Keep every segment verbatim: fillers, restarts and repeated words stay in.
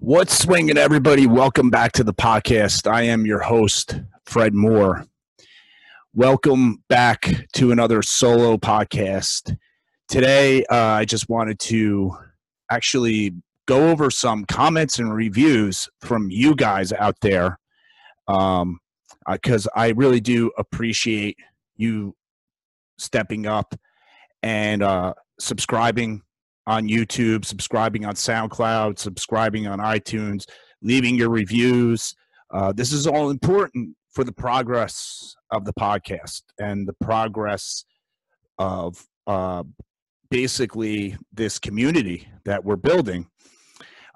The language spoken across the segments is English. What's swinging, everybody? Welcome back to the podcast. I am your host, Fred Moore. Welcome back to another solo podcast. Today, uh, I just wanted to actually go over some comments and reviews from you guys out there, um, because I really do appreciate you stepping up and uh, subscribing on YouTube, subscribing on SoundCloud, subscribing on iTunes, leaving your reviews. Uh, this is all important for the progress of the podcast and the progress of uh, basically this community that we're building.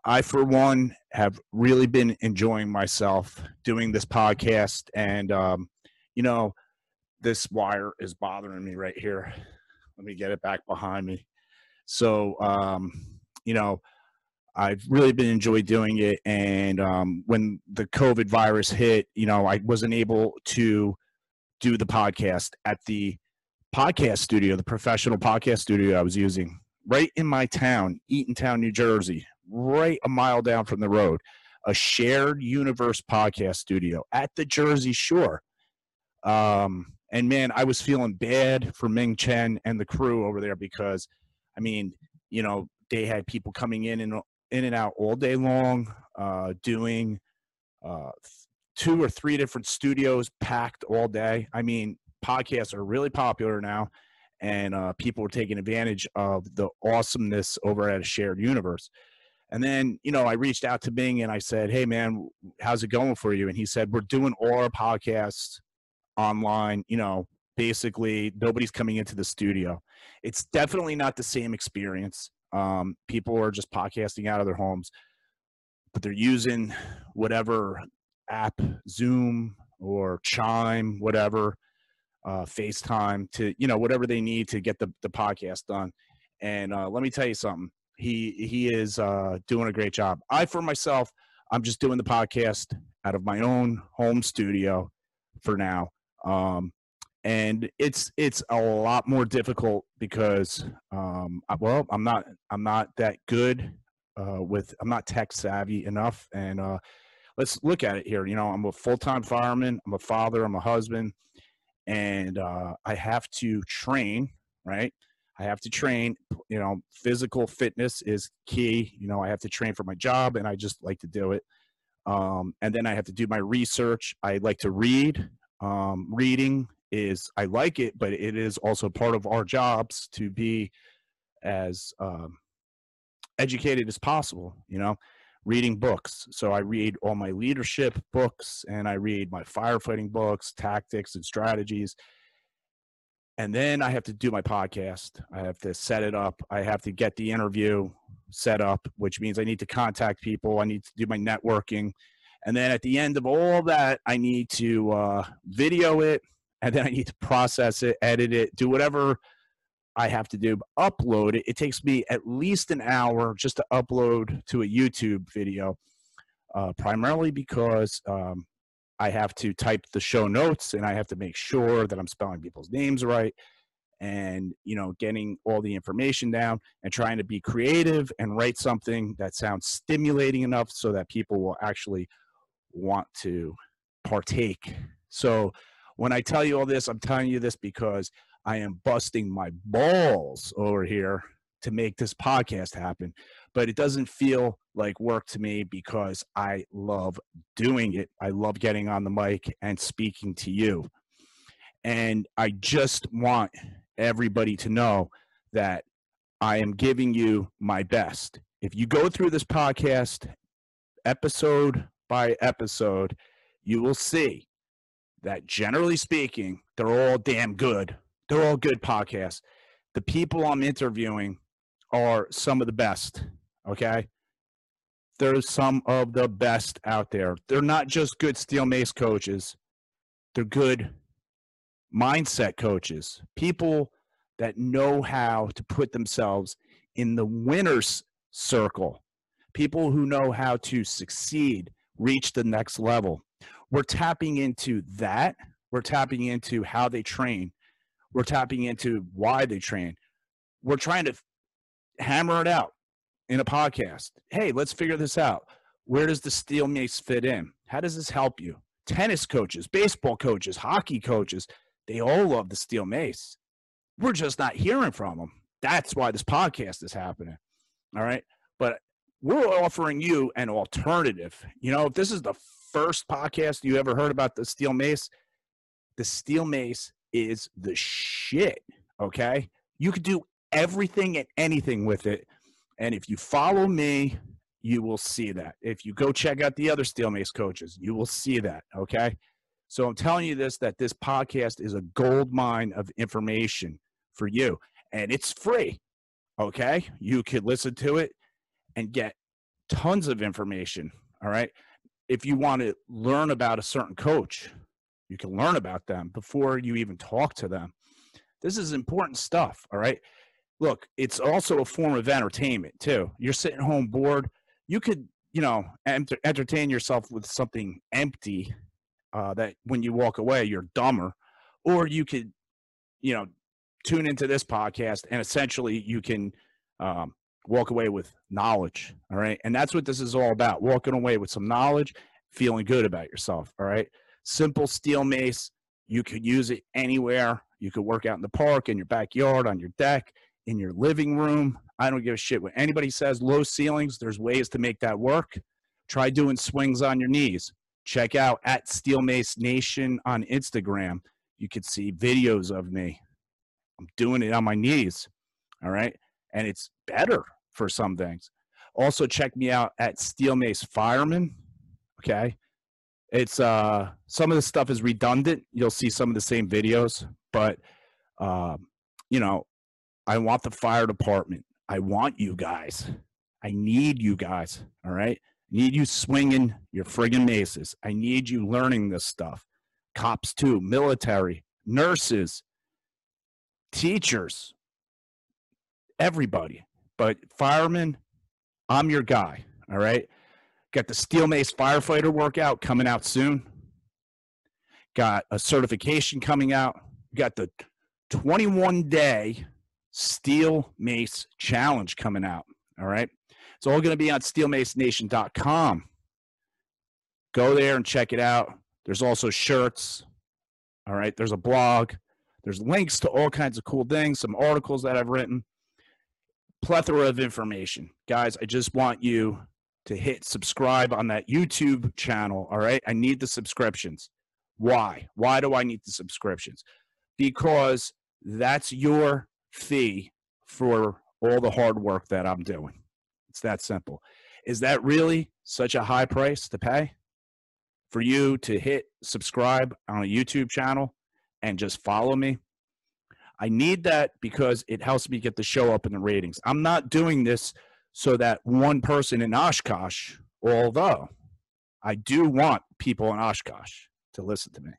I, for one, have really been enjoying myself doing this podcast. And, um, you know, this wire is bothering me right here. Let me get it back behind me. So, um, you know, I've really been enjoying doing it. And um, when the COVID virus hit, you know, I wasn't able to do the podcast at the podcast studio, the professional podcast studio I was using right in my town, Eatontown, New Jersey, right a mile down from the road, a shared universe podcast studio at the Jersey Shore. Um, and man, I was feeling bad for Ming Chen and the crew over there because I mean, you know, they had people coming in and in and out all day long, uh, doing uh, two or three different studios packed all day. I mean, podcasts are really popular now, and uh, people are taking advantage of the awesomeness over at a shared universe. And then, you know, I reached out to Bing and I said, hey, man, how's it going for you? And he said, we're doing all our podcasts online, you know, basically nobody's coming into the studio. It's definitely not the same experience. Um, people are just podcasting out of their homes, but they're using whatever app, Zoom or Chime, whatever, uh, FaceTime to, you know, whatever they need to get the, the podcast done. And uh, let me tell you something. He, he is uh, doing a great job. I, for myself, I'm just doing the podcast out of my own home studio for now. Um, And it's it's a lot more difficult because, um, well, I'm not I'm not that good uh, with I'm not tech savvy enough. And uh, let's look at it here. You know, I'm a full time fireman. I'm a father. I'm a husband, and uh, I have to train. Right? I have to train. You know, physical fitness is key. You know, I have to train for my job, and I just like to do it. Um, and then I have to do my research. I like to read. Um, reading. Is I like it, but it is also part of our jobs to be as um, educated as possible, you know, reading books. So I read all my leadership books and I read my firefighting books, tactics and strategies. And then I have to do my podcast. I have to set it up. I have to get the interview set up, which means I need to contact people. I need to do my networking. And then at the end of all that, I need to uh, video it. And then I need to process it, edit it, do whatever I have to do, upload it. It takes me at least an hour just to upload to a YouTube video, uh, primarily because um, I have to type the show notes and I have to make sure that I'm spelling people's names right and, you know, getting all the information down and trying to be creative and write something that sounds stimulating enough so that people will actually want to partake. So when I tell you all this, I'm telling you this because I am busting my balls over here to make this podcast happen, but it doesn't feel like work to me because I love doing it. I love getting on the mic and speaking to you. And I just want everybody to know that I am giving you my best. If you go through this podcast episode by episode, you will see that generally speaking, they're all damn good. They're all good podcasts. The people I'm interviewing are some of the best, okay? They're some of the best out there. They're not just good steel mace coaches. They're good mindset coaches, people that know how to put themselves in the winner's circle, people who know how to succeed, reach the next level. We're tapping into that. We're tapping into how they train. We're tapping into why they train. We're trying to hammer it out in a podcast. Hey, let's figure this out. Where does the steel mace fit in? How does this help you? Tennis coaches, baseball coaches, hockey coaches, they all love the steel mace. We're just not hearing from them. That's why this podcast is happening. All right. But we're offering you an alternative. You know, if this is the first podcast you ever heard about the steel mace, the steel mace is the shit. Okay. You could do everything and anything with it. And if you follow me, you will see that. If you go check out the other steel mace coaches, you will see that. Okay. So I'm telling you this, that this podcast is a gold mine of information for you, and it's free. Okay. You could listen to it and get tons of information. All right. If you want to learn about a certain coach, you can learn about them before you even talk to them. This is important stuff. All right. Look, it's also a form of entertainment too. You're sitting home bored. You could, you know, enter, entertain yourself with something empty uh, that when you walk away, you're dumber. Or you could, you know, tune into this podcast and essentially you can um, walk away with knowledge. All right. And that's what this is all about. Walking away with some knowledge, feeling good about yourself. All right. Simple steel mace. You could use it anywhere. You could work out in the park, in your backyard, on your deck, in your living room. I don't give a shit what anybody says. Low ceilings. There's ways to make that work. Try doing swings on your knees. Check out at Steel Mace Nation on Instagram. You could see videos of me. I'm doing it on my knees. All right. And it's better for some things. Also check me out at Steel Mace Fireman. Okay. It's uh some of the stuff is redundant. You'll see some of the same videos, but uh, you know, I want the fire department. I want you guys. I need you guys. All right. I need you swinging your friggin' maces. I need you learning this stuff. Cops too, military, nurses, teachers, everybody. But firemen, I'm your guy. All right. Got the Steel Mace Firefighter workout coming out soon. Got a certification coming out. Got the twenty-one day Steel Mace Challenge coming out. All right. It's all going to be on steel mace nation dot com. Go there and check it out. There's also shirts. All right. There's a blog. There's links to all kinds of cool things, some articles that I've written. Plethora of information. Guys, I just want you to hit subscribe on that YouTube channel. All right. I need the subscriptions. Why? Why do I need the subscriptions? Because that's your fee for all the hard work that I'm doing. It's that simple. Is that really such a high price to pay for you to hit subscribe on a YouTube channel and just follow me? I need that because it helps me get the show up in the ratings. I'm not doing this so that one person in Oshkosh, although I do want people in Oshkosh to listen to me,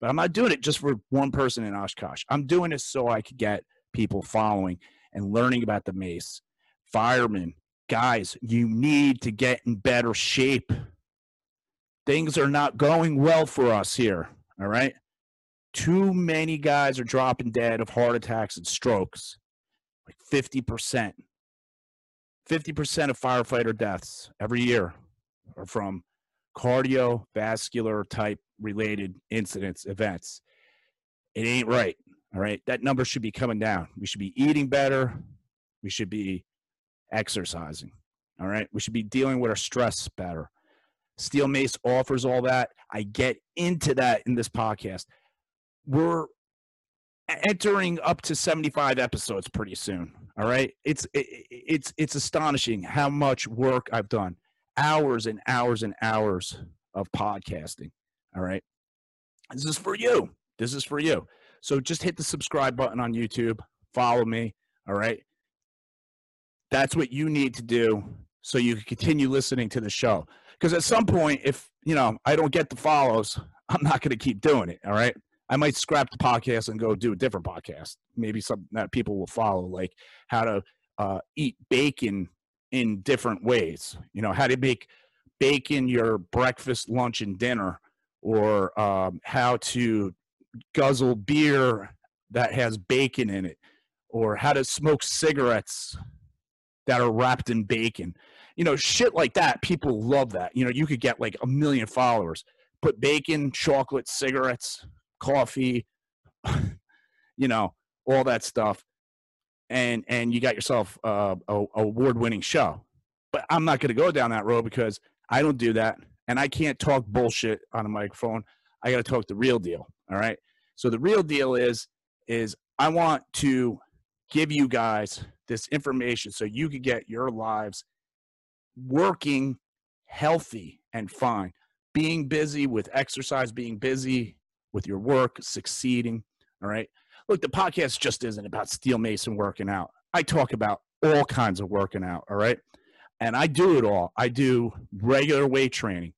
but I'm not doing it just for one person in Oshkosh. I'm doing it so I could get people following and learning about the mace. Firemen, guys, you need to get in better shape. Things are not going well for us here, all right? Too many guys are dropping dead of heart attacks and strokes, like fifty percent. fifty percent of firefighter deaths every year are from cardiovascular type related incidents, events. It ain't right. All right. That number should be coming down. We should be eating better. We should be exercising. All right. We should be dealing with our stress better. Steel Mace offers all that. I get into that in this podcast. We're entering up to seventy-five episodes pretty soon. All right. It's, it, it's, it's astonishing how much work I've done. Hours and hours and hours of podcasting. All right. This is for you. This is for you. So just hit the subscribe button on YouTube. Follow me. All right. That's what you need to do so you can continue listening to the show. Because at some point, if, you know, I don't get the follows, I'm not going to keep doing it. All right. I might scrap the podcast and go do a different podcast. Maybe something that people will follow, like how to uh, eat bacon in different ways. You know, how to make bacon your breakfast, lunch, and dinner, or um, how to guzzle beer that has bacon in it, or how to smoke cigarettes that are wrapped in bacon. you know, shit like that. People love that. You know, you could get like a million followers. Put bacon, chocolate, cigarettes, coffee, you know, all that stuff. And, and you got yourself uh, a, a award-winning show. But I'm not going to go down that road because I don't do that. And I can't talk bullshit on a microphone. I got to talk the real deal. All right. So the real deal is, is I want to give you guys this information so you can get your lives working healthy and fine, being busy with exercise, being busy with your work, succeeding. All right. Look, the podcast just isn't about steel mason working out. I talk about all kinds of working out. All right. And I do it all. I do regular weight training.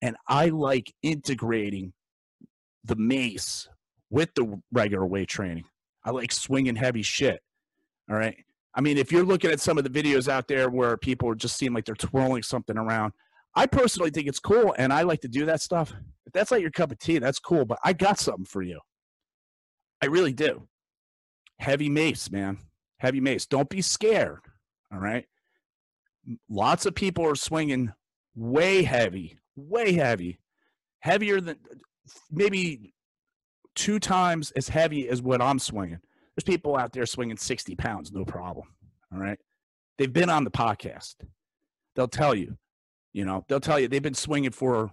And I like integrating the mace with the regular weight training. I like swinging heavy shit. All right. I mean, if you're looking at some of the videos out there where people just seem like they're twirling something around, I personally think it's cool. And I like to do that stuff. If that's not your cup of tea, that's cool. But I got something for you. I really do. Heavy mace, man. Heavy mace. Don't be scared. All right. Lots of people are swinging way heavy, way heavy, heavier than maybe two times as heavy as what I'm swinging. There's people out there swinging sixty pounds, no problem. All right. They've been on the podcast. They'll tell you, you know, they'll tell you they've been swinging for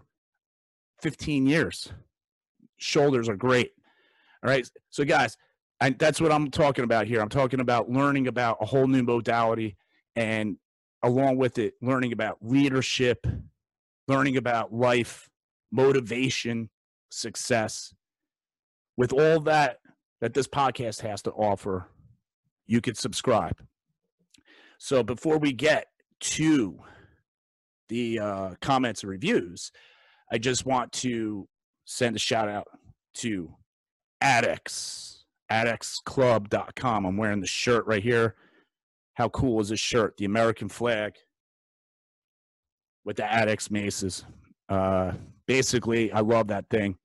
fifteen years. Shoulders are great. All right. So guys, I, that's what I'm talking about here. I'm talking about learning about a whole new modality, and along with it, learning about leadership, learning about life, motivation, success. With all that that this podcast has to offer, you can subscribe. So before we get to the uh, comments and reviews, I just want to send a shout out to Addex, addex club dot com. I'm wearing the shirt right here. How cool is this shirt? The American flag with the Addex maces. Uh, basically, I love that thing.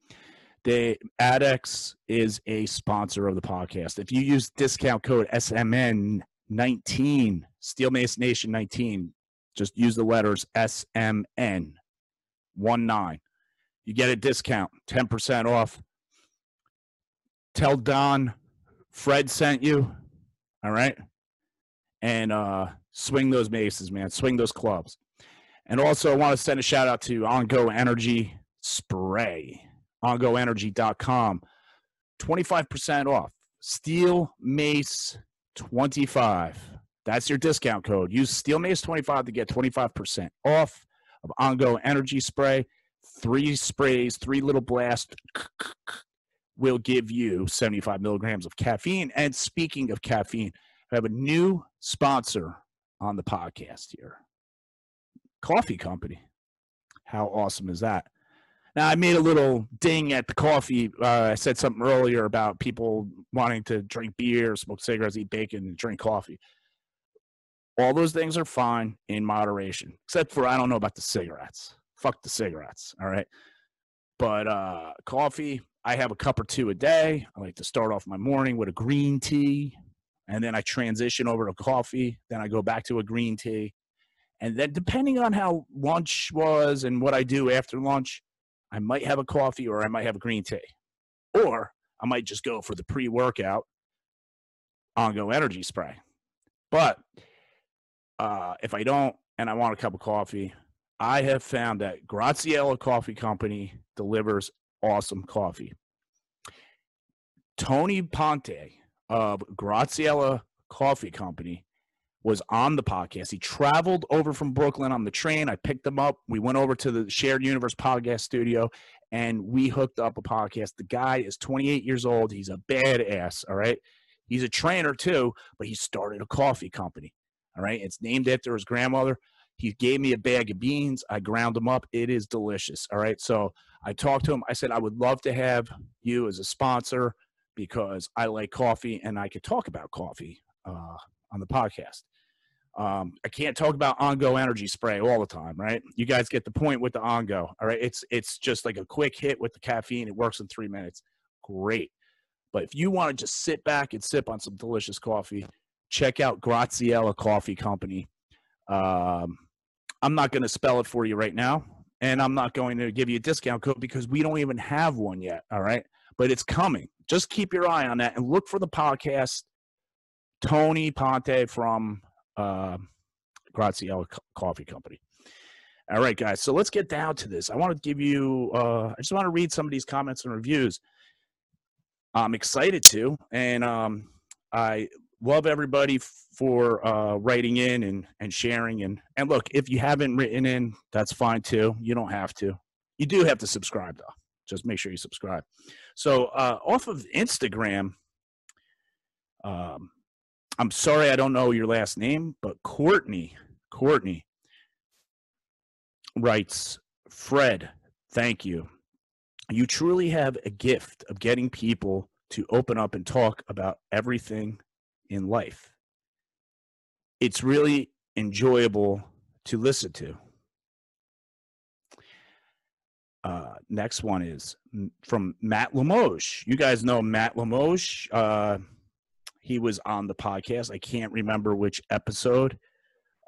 They, Addex is a sponsor of the podcast. If you use discount code S M N nineteen, Steel Mace Nation nineteen, just use the letters S M N nineteen. You get a discount, ten percent off. Tell Don Fred sent you, all right? And uh, swing those maces, man. Swing those clubs. And also, I want to send a shout out to Ongo Energy Spray, ongo energy dot com. twenty-five percent off. Steel Mace twenty-five. That's your discount code. Use Steel Mace twenty-five to get twenty-five percent off of Ongo Energy Spray. Three sprays, three little blasts will give you seventy-five milligrams of caffeine. And speaking of caffeine, I have a new sponsor on the podcast here. Coffee company. How awesome is that? Now, I made a little ding at the coffee. Uh, I said something earlier about people wanting to drink beer, smoke cigarettes, eat bacon, and drink coffee. All those things are fine in moderation, except for I don't know about the cigarettes. Fuck the cigarettes, all right? But uh, coffee, I have a cup or two a day. I like to start off my morning with a green tea. And then I transition over to coffee. Then I go back to a green tea. And then depending on how lunch was and what I do after lunch, I might have a coffee or I might have a green tea. Or I might just go for the pre-workout Ongo Energy Spray. But uh, if I don't and I want a cup of coffee, I have found that Graziella Coffee Company delivers awesome coffee. Tony Ponte of Graziella Coffee Company was on the podcast. He traveled over from Brooklyn on the train. I picked him up. We went over to the Shared Universe podcast studio, and we hooked up a podcast. The guy is twenty-eight years old. He's a badass, all right? He's a trainer too, but he started a coffee company, all right? It's named after his grandmother. He gave me a bag of beans. I ground them up. It is delicious, all right? So I talked to him. I said, I would love to have you as a sponsor, because I like coffee and I could talk about coffee uh, on the podcast. Um, I can't talk about Ongo Energy Spray all the time, right? You guys get the point with the Ongo, all right? It's, it's just like a quick hit with the caffeine. It works in three minutes. Great. But if you want to just sit back and sip on some delicious coffee, check out Graziella Coffee Company. Um, I'm not going to spell it for you right now, and I'm not going to give you a discount code because we don't even have one yet, all right? But it's coming. Just keep your eye on that and look for the podcast, Tony Ponte from uh, Graziella Coffee Company. All right, guys, so let's get down to this. I want to give you uh, – I just want to read some of these comments and reviews. I'm excited to, and um, I love everybody for uh, writing in and, and sharing. And, and, look, if you haven't written in, that's fine too. You don't have to. You do have to subscribe, though. Just make sure you subscribe. So uh, off of Instagram, um, I'm sorry I don't know your last name, but Courtney, Courtney. writes, Fred, thank you. You truly have a gift of getting people to open up and talk about everything in life. It's really enjoyable to listen to. Uh, next one is from Matt Lamosh. You guys know Matt Lamosh. Uh, he was on the podcast. I can't remember which episode.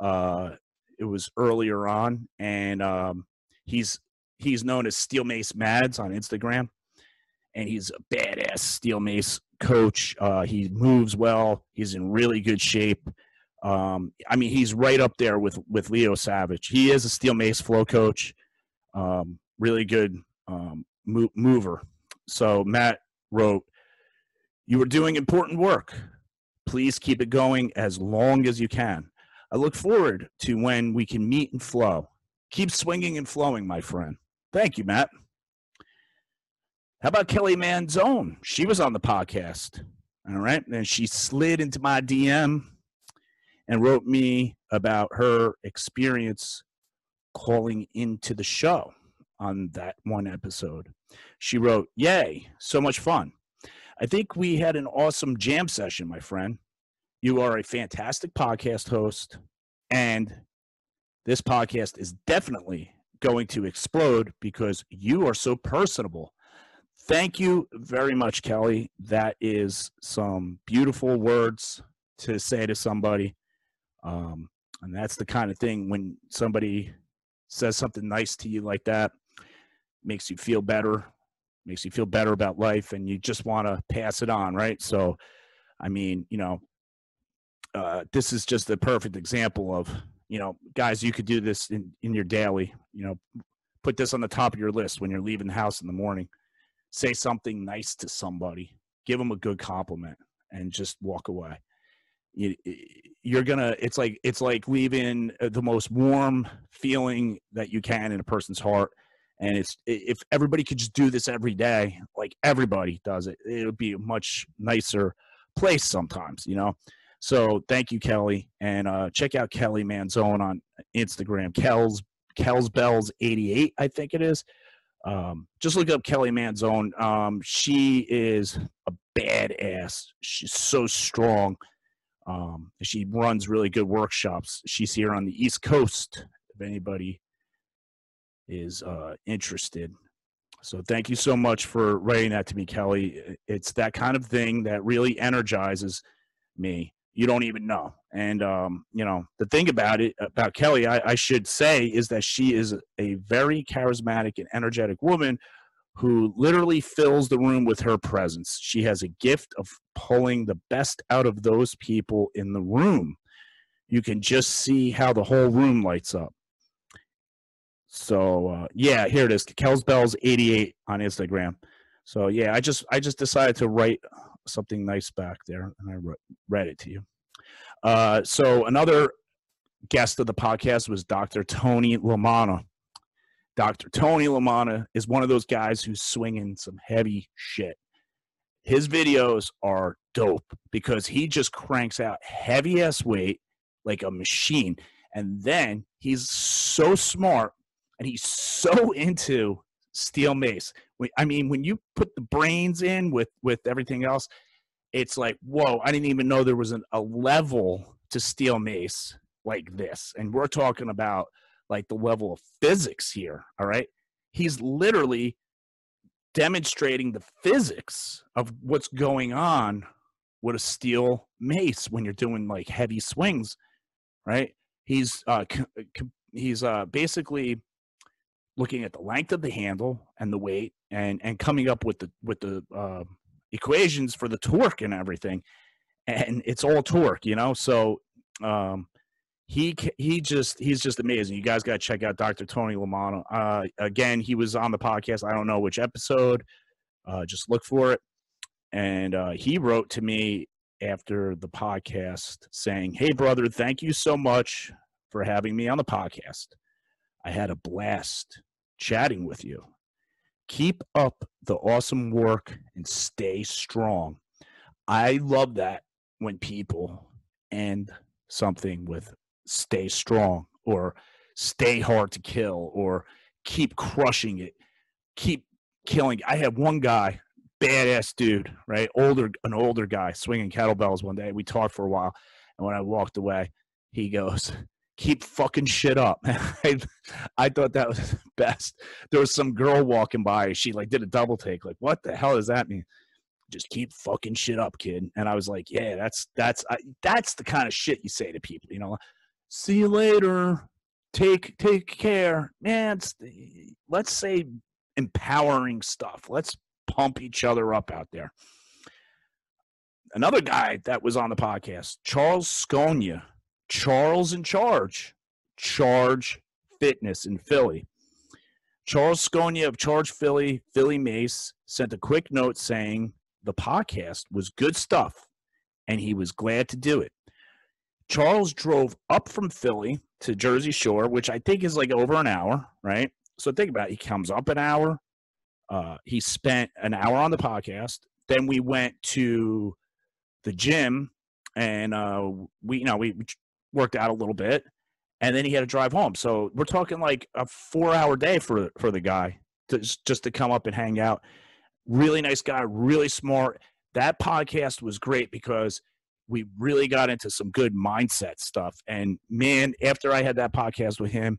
Uh, It was earlier on, and um, he's he's known as Steel Mace Mads on Instagram, and he's a badass steel mace coach. Uh, he moves well. He's in really good shape. Um, I mean, he's right up there with, with Leo Savage. He is a steel mace flow coach, um, really good um, mo mover. So Matt wrote, you are doing important work. Please keep it going as long as you can. I look forward to when we can meet and flow. Keep swinging and flowing, my friend. Thank you, Matt. How about Kelly Manzone? She was on the podcast, all right? And she slid into my D M and wrote me about her experience calling into the show on that one episode. She wrote, yay, so much fun. I think we had an awesome jam session, my friend. You are a fantastic podcast host, and this podcast is definitely going to explode because you are so personable. Thank you very much, Kelly. That is some beautiful words to say to somebody, um, and that's the kind of thing when somebody says something nice to you like that, makes you feel better, makes you feel better about life, and you just want to pass it on, right? So, I mean, you know, Uh, this is just the perfect example of, you know, guys, you could do this in, in your daily, you know, put this on the top of your list when you're leaving the house in the morning. Say something nice to somebody, give them a good compliment, and just walk away. You, you're going to, it's like, it's like leaving the most warm feeling that you can in a person's heart. And it's, if everybody could just do this every day, like everybody does it, it would be a much nicer place sometimes, you know? So thank you, Kelly, and uh, check out Kelly Manzone on Instagram, Kells, Kells Bells eighty-eight, I think it is. Um, just look up Kelly Manzone. Um, she is a badass. She's so strong. Um, she runs really good workshops. She's here on the East Coast, if anybody is uh, interested. So thank you so much for writing that to me, Kelly. It's that kind of thing that really energizes me. You don't even know. And, um, you know, the thing about it, about Kelly, I, I should say, is that she is a very charismatic and energetic woman who literally fills the room with her presence. She has a gift of pulling the best out of those people in the room. You can just see how the whole room lights up. So, uh, yeah, here it is. Kelsbells eighty-eight on Instagram. So, yeah, I just, I just decided to write something nice back there, and I read it to you. Uh, so another guest of the podcast was Doctor Tony Lamanna. Doctor Tony Lamanna is one of those guys who's swinging some heavy shit. His videos are dope because he just cranks out heavy-ass weight like a machine, and then he's so smart, and he's so into steel mace. I mean, when you put the brains in with, with everything else, it's like, whoa, I didn't even know there was an, a level to steel mace like this. And we're talking about like the level of physics here, all right? He's literally demonstrating the physics of what's going on with a steel mace when you're doing like heavy swings, right? He's uh, co he's uh, basically looking at the length of the handle and the weight, and and coming up with the with the uh, equations for the torque and everything. And it's all torque, you know. So um, he he just he's just amazing. You guys got to check out Doctor Tony Lamanna. Uh, again, he was on the podcast. I don't know which episode. Uh, just look for it. And uh, he wrote to me after the podcast saying, "Hey, brother, thank you so much for having me on the podcast. I had a blast chatting with you. Keep up the awesome work and stay strong." I love that when people end something with "stay strong" or "stay hard to kill" or "keep crushing it, keep killing." I had one guy, badass dude, right? Older, an older guy swinging kettlebells one day. We talked for a while, and when I walked away, he goes, "Keep fucking shit up." I, I thought that was the best. There was some girl walking by. She like did a double take. Like, what the hell does that mean? Just keep fucking shit up, kid. And I was like, yeah, that's that's I, that's the kind of shit you say to people. You know, see you later. Take take care, man. Let's say empowering stuff. Let's pump each other up out there. Another guy that was on the podcast, Charles Scogna. Charles in Charge, Charge Fitness in Philly. Charles Scogna of Charge Philly, Philly Mace, sent a quick note saying the podcast was good stuff and he was glad to do it. Charles drove up from Philly to Jersey Shore, which I think is like over an hour, right? So think about it. He comes up an hour. Uh, he spent an hour on the podcast. Then we went to the gym and uh, we, you know, we, we worked out a little bit, and then he had to drive home. So we're talking like a four-hour day for for the guy to, just to come up and hang out. Really nice guy, really smart. That podcast was great because we really got into some good mindset stuff. And, man, after I had that podcast with him,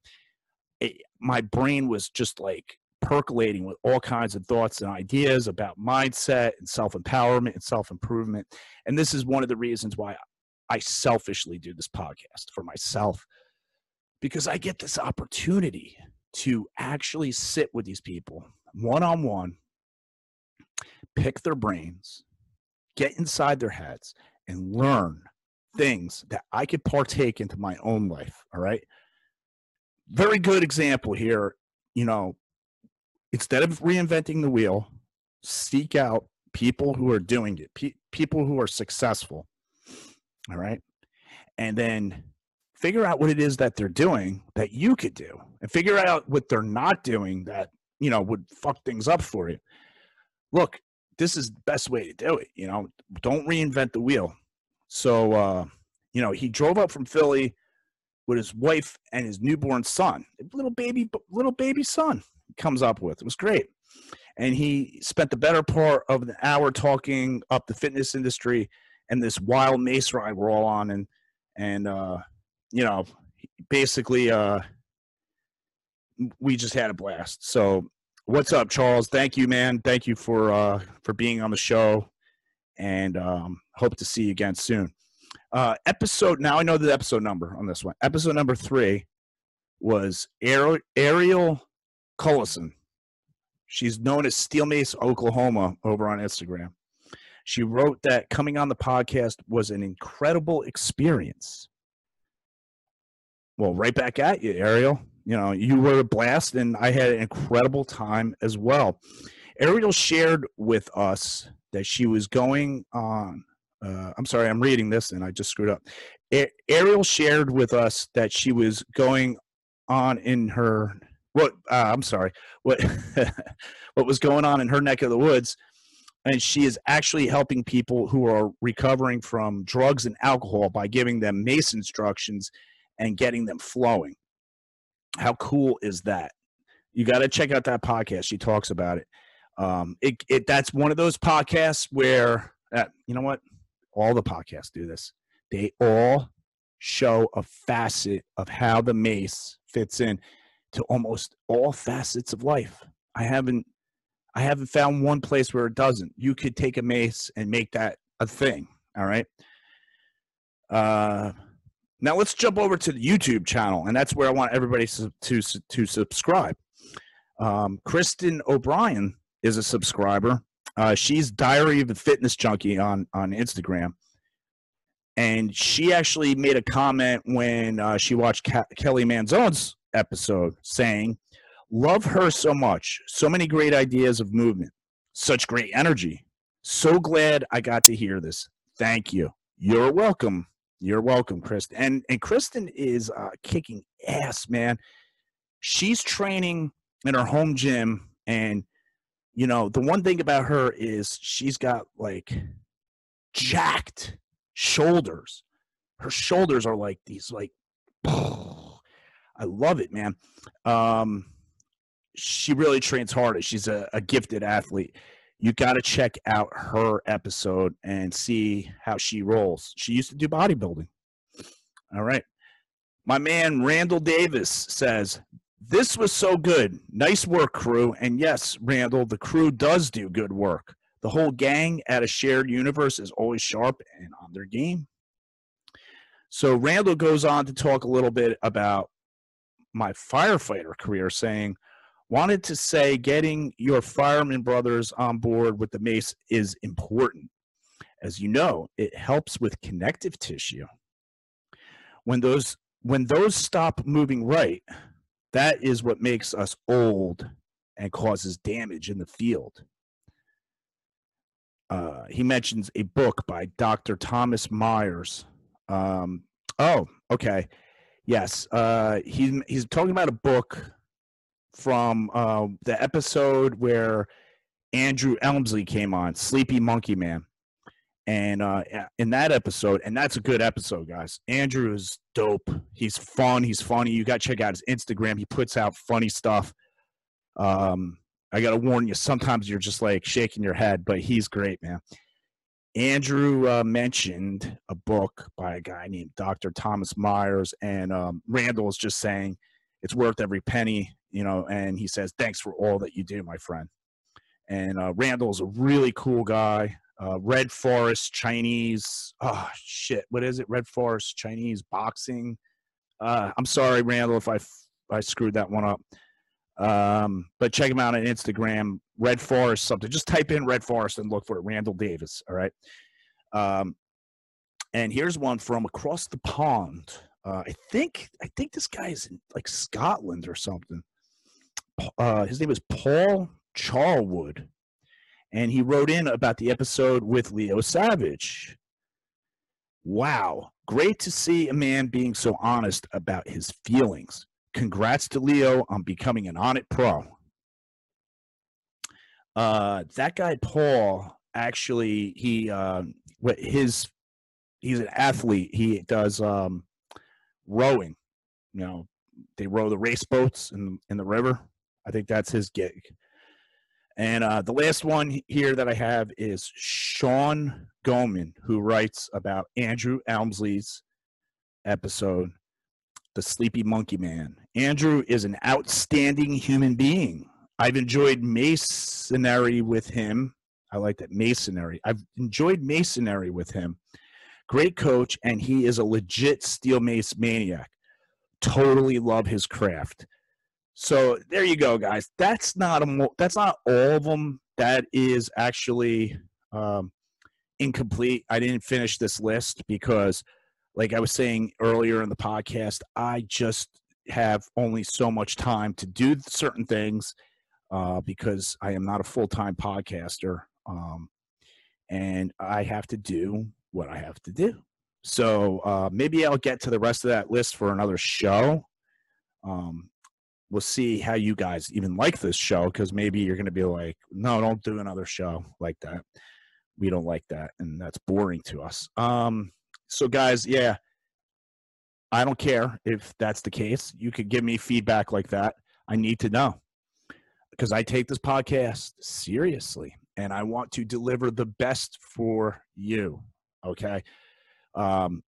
it, my brain was just like percolating with all kinds of thoughts and ideas about mindset and self-empowerment and self-improvement. And this is one of the reasons why I selfishly do this podcast for myself, because I get this opportunity to actually sit with these people one-on-one, pick their brains, get inside their heads, and learn things that I could partake into my own life, all right? Very good example here. You know, instead of reinventing the wheel, seek out people who are doing it, pe- people who are successful. All right. And then figure out what it is that they're doing that you could do, and figure out what they're not doing that, you know, would fuck things up for you. Look, this is the best way to do it. You know, don't reinvent the wheel. So, uh, you know, he drove up from Philly with his wife and his newborn son, little baby, little baby son comes up with. It was great. And he spent the better part of an hour talking up the fitness industry and this wild mace ride we're all on. And, and, uh, you know, basically, uh, we just had a blast. So what's up, Charles? Thank you, man. Thank you for, uh, for being on the show, and, um, hope to see you again soon. Uh, episode. Now I know the episode number on this one. Episode number three was Ariel Cullison. She's known as Steel Mace Oklahoma over on Instagram. She wrote that coming on the podcast was an incredible experience. Well, right back at you, Ariel. You know, you were a blast, and I had an incredible time as well. Ariel shared with us that she was going on. Uh, I'm sorry, I'm reading this, and I just screwed up. A- Ariel shared with us that she was going on in her what? Uh, I'm sorry. What? What was going on in her neck of the woods? And she is actually helping people who are recovering from drugs and alcohol by giving them mace instructions and getting them flowing. How cool is that? You got to check out that podcast. She talks about it. Um, it, it that's one of those podcasts where, uh, you know what? All the podcasts do this. They all show a facet of how the mace fits in to almost all facets of life. I haven't I haven't found one place where it doesn't. You could take a mace and make that a thing, all right? Uh, Now let's jump over to the YouTube channel, and that's where I want everybody to, to, to subscribe. Um, Kristen O'Brien is a subscriber. Uh, she's Diary of a Fitness Junkie on, on Instagram. And she actually made a comment when uh, she watched Ka Kelly Manzone's episode saying, love her so much. So many great ideas of movement. Such great energy. So glad I got to hear this. Thank you. You're welcome. You're welcome, Kristen. And, and Kristen is uh, kicking ass, man. She's training in her home gym. And, you know, the one thing about her is she's got, like, jacked shoulders. Her shoulders are like these, like, oh, I love it, man. Um, she really trains hard. She's a, a gifted athlete. You got to check out her episode and see how she rolls. She used to do bodybuilding. All right. My man, Randall Davis, says, this was so good. Nice work, crew. And yes, Randall, the crew does do good work. The whole gang at a shared universe is always sharp and on their game. So Randall goes on to talk a little bit about my firefighter career, saying, wanted to say getting your fireman brothers on board with the mace is important. As you know, it helps with connective tissue. When those, when those stop moving right, that is what makes us old and causes damage in the field. Uh, he mentions a book by Doctor Thomas Myers. Um, oh, okay. Yes. Uh, he, he's talking about a book from uh, the episode where Andrew Elmsley came on, Sleepy Monkey Man. And uh, in that episode, and that's a good episode, guys. Andrew is dope. He's fun. He's funny. You got to check out his Instagram. He puts out funny stuff. Um, I got to warn you, sometimes you're just like shaking your head, but he's great, man. Andrew uh, mentioned a book by a guy named Doctor Thomas Myers, and um, Randall is just saying it's worth every penny, you know, and he says, thanks for all that you do, my friend. And uh, Randall's a really cool guy. Uh, Red Forest Chinese, oh, shit, what is it? Red Forest Chinese boxing. Uh, I'm sorry, Randall, if I, I screwed that one up. Um, but check him out on Instagram, Red Forest something. Just type in Red Forest and look for it, Randall Davis, all right? Um, and here's one from across the pond. Uh, I think I think this guy is in, like, Scotland or something. Uh, his name is Paul Charwood, and he wrote in about the episode with Leo Savage. Wow, great to see a man being so honest about his feelings. Congrats to Leo on becoming an on it pro. Uh, that guy, Paul, actually, he, uh, his, he's an athlete. He does um, rowing. You know, they row the race boats in, in the river. I think that's his gig. And uh, the last one here that I have is Sean Goleman, who writes about Andrew Elmsley's episode, The Sleepy Monkey Man. Andrew is an outstanding human being. I've enjoyed masonry with him. I like that, masonry. I've enjoyed masonry with him. Great coach, and he is a legit steel mace maniac. Totally love his craft. So there you go, guys. That's not a, that's not all of them. That is actually um, incomplete. I didn't finish this list because, like I was saying earlier in the podcast, I just have only so much time to do certain things uh, because I am not a full-time podcaster, um, and I have to do what I have to do. So uh, maybe I'll get to the rest of that list for another show. Um, we'll see how you guys even like this show, because maybe you're going to be like, no, don't do another show like that. We don't like that, and that's boring to us. Um, So, guys, yeah, I don't care if that's the case. You could give me feedback like that. I need to know, because I take this podcast seriously, and I want to deliver the best for you, okay? Um,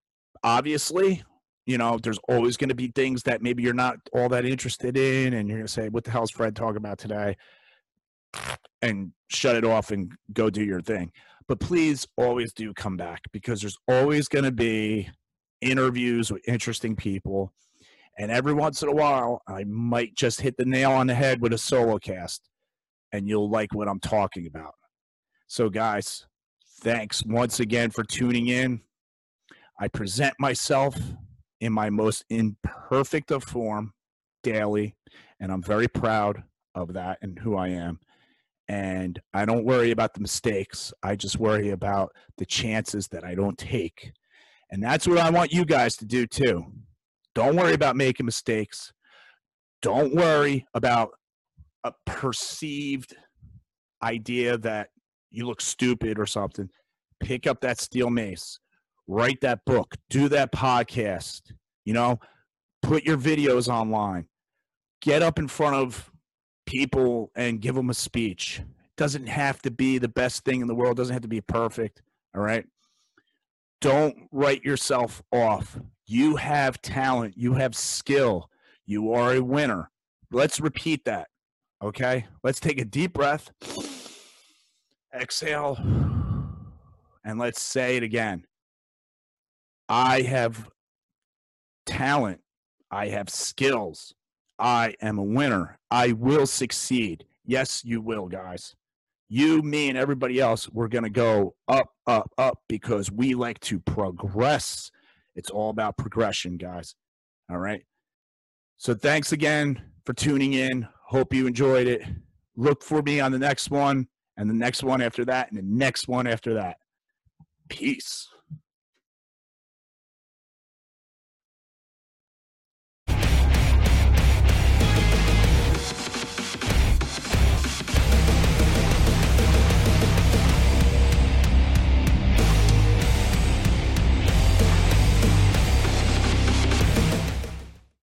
obviously, you know, there's always going to be things that maybe you're not all that interested in, and you're going to say, what the hell is Fred talking about today? And shut it off and go do your thing. But please always do come back, because there's always going to be interviews with interesting people. And every once in a while, I might just hit the nail on the head with a solo cast, and you'll like what I'm talking about. So, guys, thanks once again for tuning in. I present myself in my most imperfect of form daily, and I'm very proud of that and who I am. And I don't worry about the mistakes. I just worry about the chances that I don't take. And that's what I want you guys to do, too. Don't worry about making mistakes. Don't worry about a perceived idea that you look stupid or something. Pick up that steel mace. Write that book. Do that podcast. You know, put your videos online. Get up in front of people and give them a speech. It doesn't have to be the best thing in the world. It doesn't have to be perfect. All right? Don't write yourself off. You have talent. You have skill. You are a winner. Let's repeat that, okay? Let's take a deep breath, exhale, and let's say it again. I have talent. I have skills. I am a winner. I will succeed. Yes, you will, guys. You, me, and everybody else, we're going to go up, up, up because we like to progress. It's all about progression, guys. All right. So thanks again for tuning in. Hope you enjoyed it. Look for me on the next one, and the next one after that, and the next one after that. Peace.